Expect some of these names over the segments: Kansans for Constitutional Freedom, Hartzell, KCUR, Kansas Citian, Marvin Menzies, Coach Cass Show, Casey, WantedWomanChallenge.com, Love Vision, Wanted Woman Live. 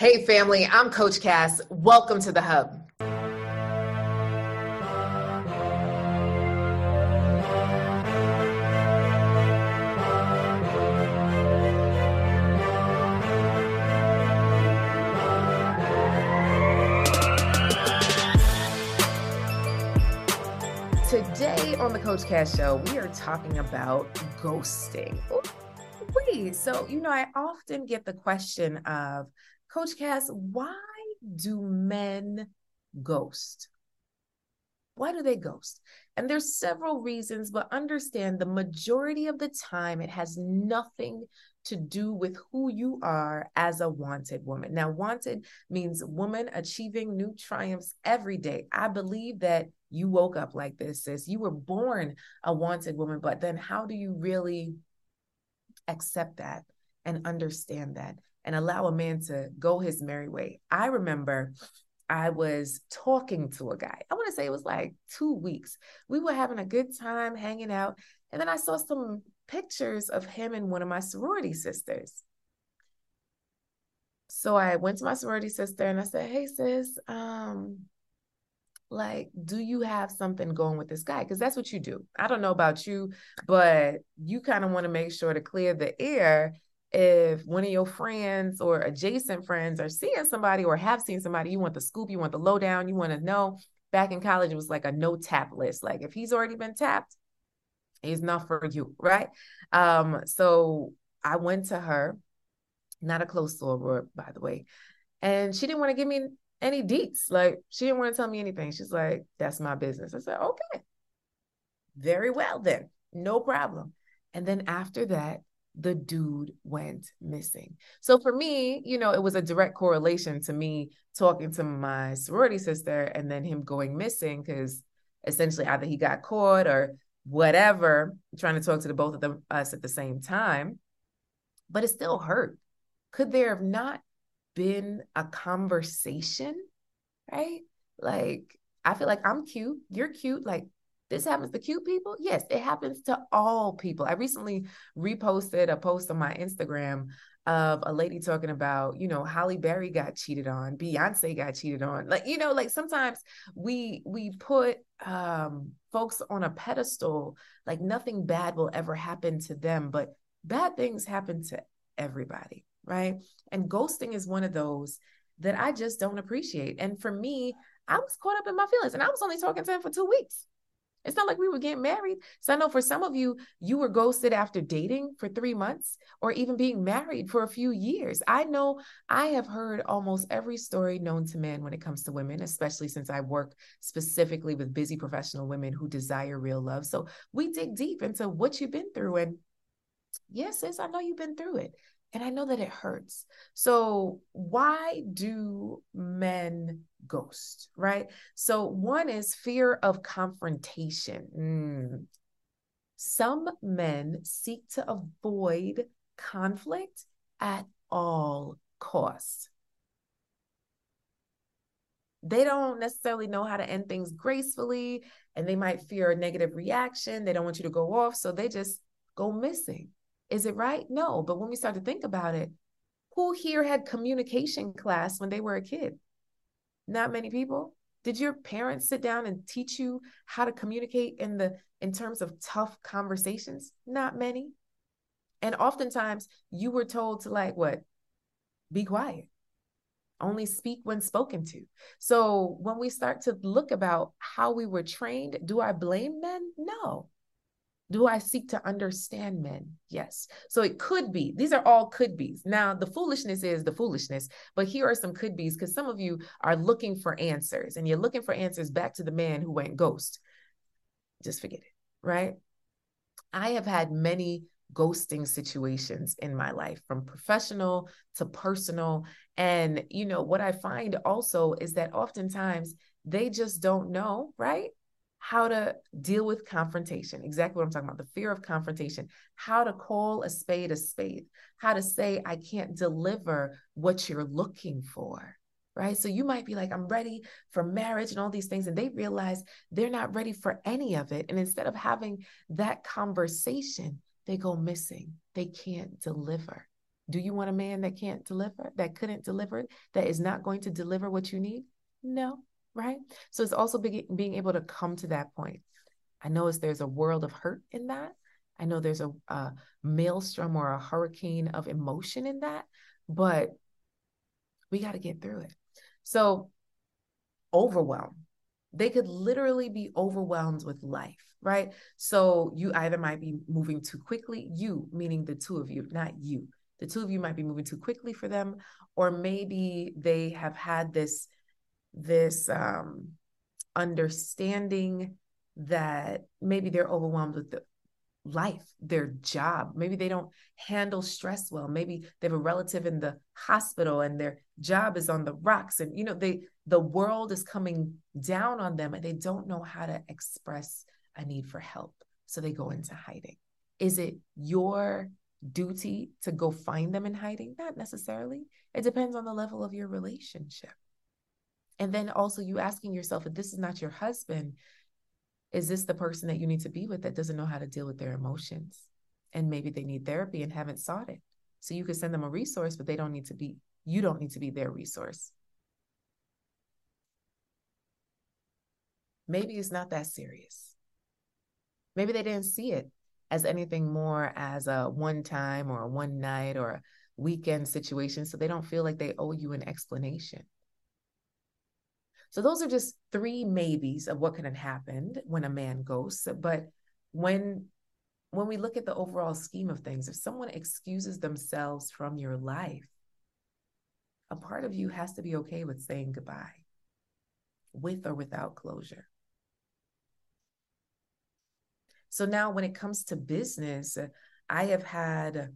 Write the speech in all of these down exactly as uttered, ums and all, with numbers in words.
Hey family, I'm Coach Cass. Welcome to the Hub. Today on the Coach Cass Show, we are talking about ghosting. Wait, so you know, I often get the question of, Coach Cass, why do men ghost? Why do they ghost? And there's several reasons, but understand the majority of the time, it has nothing to do with who you are as a wanted woman. Now, wanted means woman achieving new triumphs every day. I believe that you woke up like this, sis. You were born a wanted woman, but then how do you really accept that and understand that? And allow a man to go his merry way. I remember I was talking to a guy. I want to say it was like two weeks. We were having a good time hanging out. And then I saw some pictures of him and one of my sorority sisters. So I went to my sorority sister and I said, hey sis, um, like, do you have something going with this guy? Because that's what you do. I don't know about you, but you kind of want to make sure to clear the air if one of your friends or adjacent friends are seeing somebody or have seen somebody. You want the scoop, you want the lowdown, you want to know. Back in college, it was like a no tap list. Like if he's already been tapped, he's not for you, right? Um, so I went to her, not a close soror, by the way, and she didn't want to give me any deets. Like she didn't want to tell me anything. She's like, that's my business. I said, okay, very well then, no problem. And then after that, the dude went missing. So for me, you know, it was a direct correlation to me talking to my sorority sister and then him going missing, because essentially either he got caught or whatever, trying to talk to the both of them, us at the same time. But it still hurt. Could there have not been a conversation, right? Like, I feel like I'm cute, you're cute, like, this happens to cute people? Yes, it happens to all people. I recently reposted a post on my Instagram of a lady talking about, you know, Halle Berry got cheated on, Beyonce got cheated on. Like, you know, like sometimes we we put um, folks on a pedestal, like nothing bad will ever happen to them, but bad things happen to everybody, right? And ghosting is one of those that I just don't appreciate. And for me, I was caught up in my feelings and I was only talking to him for two weeks. It's not like we were getting married. So I know for some of you, you were ghosted after dating for three months or even being married for a few years. I know I have heard almost every story known to man when it comes to women, especially since I work specifically with busy professional women who desire real love. So we dig deep into what you've been through. And yes, sis, I know you've been through it. And I know that it hurts. So why do men ghost, right? So one is fear of confrontation. Mm. Some men seek to avoid conflict at all costs. They don't necessarily know how to end things gracefully, and they might fear a negative reaction. They don't want you to go off, so they just go missing. Is it right? No. But when we start to think about it, who here had communication class when they were a kid? Not many people. Did your parents sit down and teach you how to communicate in the in terms of tough conversations? Not many. And oftentimes you were told to like, what? Be quiet. Only speak when spoken to. So when we start to look about how we were trained, do I blame men? No. Do I seek to understand men? Yes. So it could be. These are all could be's. Now, the foolishness is the foolishness, but here are some could be's, because some of you are looking for answers and you're looking for answers back to the man who went ghost. Just forget it, right? I have had many ghosting situations in my life, from professional to personal. And, you know, what I find also is that oftentimes they just don't know, right? How to deal with confrontation. Exactly what I'm talking about, the fear of confrontation, how to call a spade a spade, how to say, I can't deliver what you're looking for, right? So you might be like, I'm ready for marriage and all these things. And they realize they're not ready for any of it. And instead of having that conversation, they go missing. They can't deliver. Do you want a man that can't deliver, that couldn't deliver, that is not going to deliver what you need? No, right? So it's also be- being able to come to that point. I know there's a world of hurt in that. I know there's a, a maelstrom or a hurricane of emotion in that, but we got to get through it. So overwhelm. They could literally be overwhelmed with life, right? So you either might be moving too quickly, you, meaning the two of you, not you. The two of you might be moving too quickly for them, or maybe they have had this, this um, understanding that maybe they're overwhelmed with the life, their job. Maybe they don't handle stress well. Maybe they have a relative in the hospital and their job is on the rocks, and you know, they, the world is coming down on them and they don't know how to express a need for help. So they go into hiding. Is it your duty to go find them in hiding? Not necessarily. It depends on the level of your relationship. And then also you asking yourself, if this is not your husband, is this the person that you need to be with that doesn't know how to deal with their emotions? And maybe they need therapy and haven't sought it. So you could send them a resource, but they don't need to be, you don't need to be their resource. Maybe it's not that serious. Maybe they didn't see it as anything more as a one-time or a one-night or a weekend situation, so they don't feel like they owe you an explanation. So those are just three maybes of what could have happened when a man ghosts. But when, when we look at the overall scheme of things, if someone excuses themselves from your life, a part of you has to be okay with saying goodbye, with or without closure. So now when it comes to business, I have had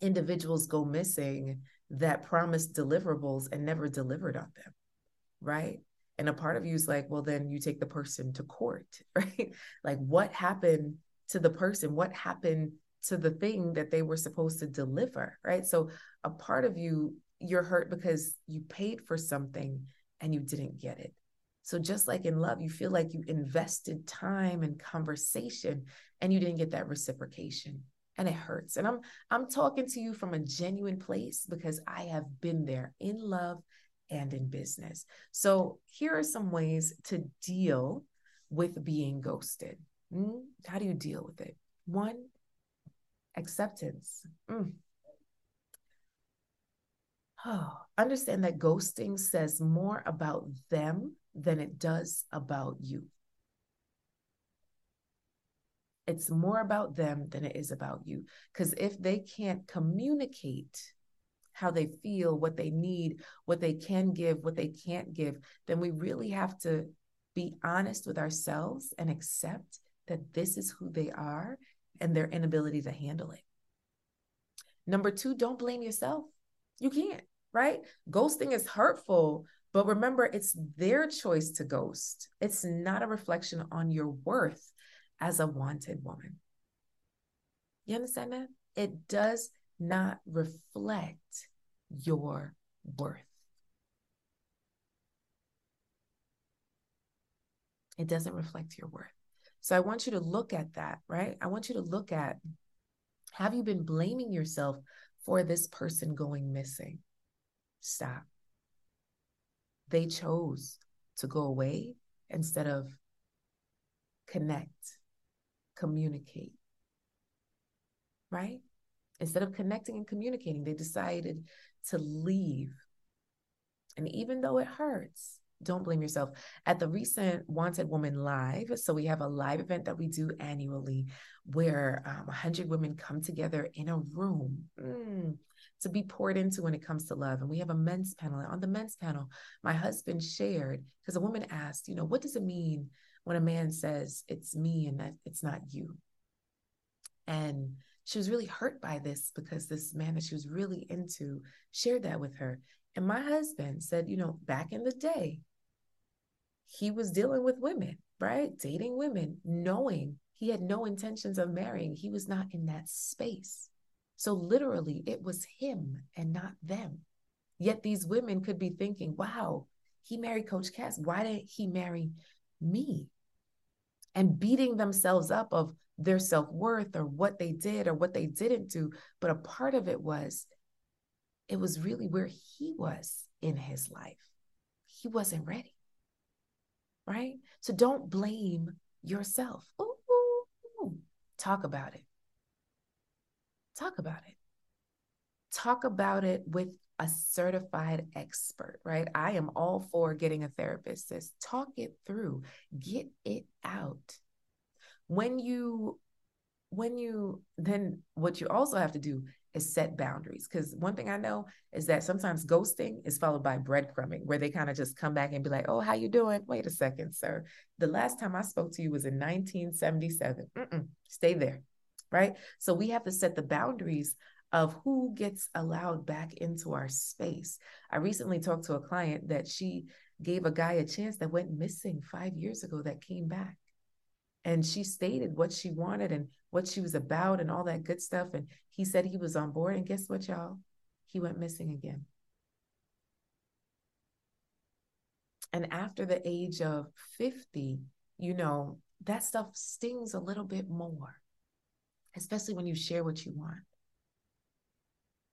individuals go missing that promised deliverables and never delivered on them. Right? And a part of you is like, well, then you take the person to court, right? Like, what happened to the person? What happened to the thing that they were supposed to deliver, right? So a part of you, you're hurt because you paid for something and you didn't get it. So just like in love, you feel like you invested time and conversation and you didn't get that reciprocation, and it hurts. And I'm, I'm talking to you from a genuine place because I have been there in love and in business. So here are some ways to deal with being ghosted. Mm? How do you deal with it? One, acceptance. Mm. Oh, understand that ghosting says more about them than it does about you. It's more about them than it is about you. Because if they can't communicate how they feel, what they need, what they can give, what they can't give, then we really have to be honest with ourselves and accept that this is who they are and their inability to handle it. Number two, don't blame yourself. You can't, right? Ghosting is hurtful, but remember, it's their choice to ghost. It's not a reflection on your worth as a wanted woman. You understand that? It does not reflect your worth. It doesn't reflect your worth. So I want you to look at that, right? I want you to look at, have you been blaming yourself for this person going missing? Stop. They chose to go away instead of connect, communicate, right? Instead of connecting and communicating, they decided to leave. And even though it hurts, don't blame yourself. At the recent Wanted Woman Live, so we have a live event that we do annually where um, one hundred women come together in a room mm, to be poured into when it comes to love. And we have a men's panel. And on the men's panel, my husband shared, because a woman asked, you know, what does it mean when a man says it's me and that it's not you? And she was really hurt by this because this man that she was really into shared that with her. And my husband said, you know, back in the day, he was dealing with women, right? Dating women, knowing he had no intentions of marrying. He was not in that space. So literally it was him and not them. Yet these women could be thinking, wow, he married Coach Cass. Why didn't he marry me? and beating themselves up of their self-worth or what they did or what they didn't do. But a part of it was, it was really where he was in his life. He wasn't ready, right? So don't blame yourself. Ooh, ooh, ooh. Talk about it. Talk about it. Talk about it with a certified expert, right? I am all for getting a therapist. Says, talk it through, get it out. When you, when you, then what you also have to do is set boundaries. Because one thing I know is that sometimes ghosting is followed by breadcrumbing, where they kind of just come back and be like, oh, how you doing? Wait a second, sir. The last time I spoke to you was in nineteen seventy-seven. Mm-mm, stay there, right? So we have to set the boundaries of who gets allowed back into our space. I recently talked to a client that she gave a guy a chance that went missing five years ago that came back. And she stated what she wanted and what she was about and all that good stuff. And he said he was on board. And guess what, y'all? He went missing again. And after the age of fifty, you know, that stuff stings a little bit more, especially when you share what you want.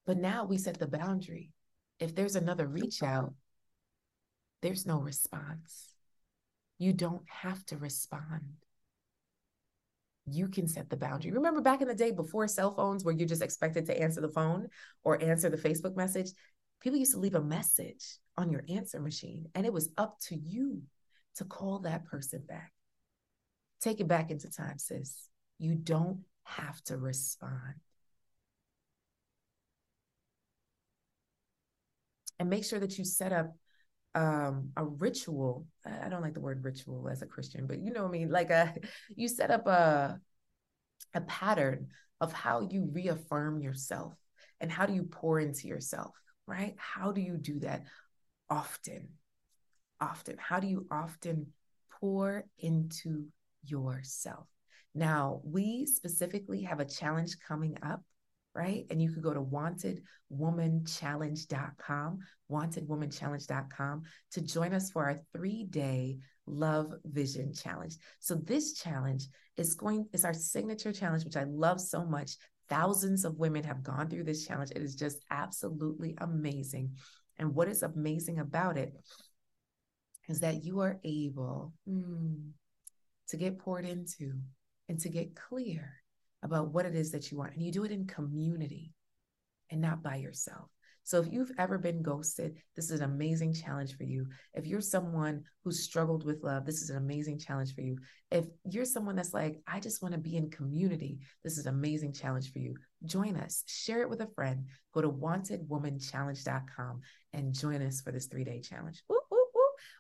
But now we set the boundary. If there's another reach out, there's no response. You don't have to respond. You can set the boundary. Remember back in the day before cell phones, where you're just expected to answer the phone or answer the Facebook message, people used to leave a message on your answer machine, and it was up to you to call that person back. Take it back into time, sis. You don't have to respond. And make sure that you set up um, a ritual. I don't like the word ritual as a Christian, but you know what I mean? Like a, you set up a, a pattern of how you reaffirm yourself and how do you pour into yourself, right? How do you do that often? Often. How do you often pour into yourself? Now, we specifically have a challenge coming up, right? And you could go to wanted woman challenge dot com, wanted woman challenge dot com, to join us for our three-day Love Vision Challenge. So this challenge is going, is our signature challenge, which I love so much. Thousands of women have gone through this challenge. It is just absolutely amazing. And what is amazing about it is that you are able mm, to get poured into and to get clear about what it is that you want. And you do it in community and not by yourself. So if you've ever been ghosted, this is an amazing challenge for you. If you're someone who struggled with love, this is an amazing challenge for you. If you're someone that's like, I just want to be in community, this is an amazing challenge for you. Join us, share it with a friend, go to wanted woman challenge dot com and join us for this three-day challenge. Woo!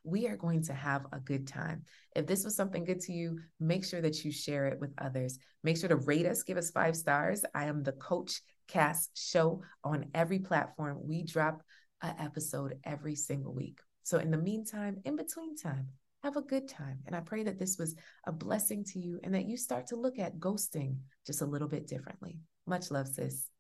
We are going to have a good time. If this was something good to you, make sure that you share it with others. Make sure to rate us, give us five stars. I am the Coach Cass Show on every platform. We drop an episode every single week. So in the meantime, in between time, have a good time. And I pray that this was a blessing to you and that you start to look at ghosting just a little bit differently. Much love, sis.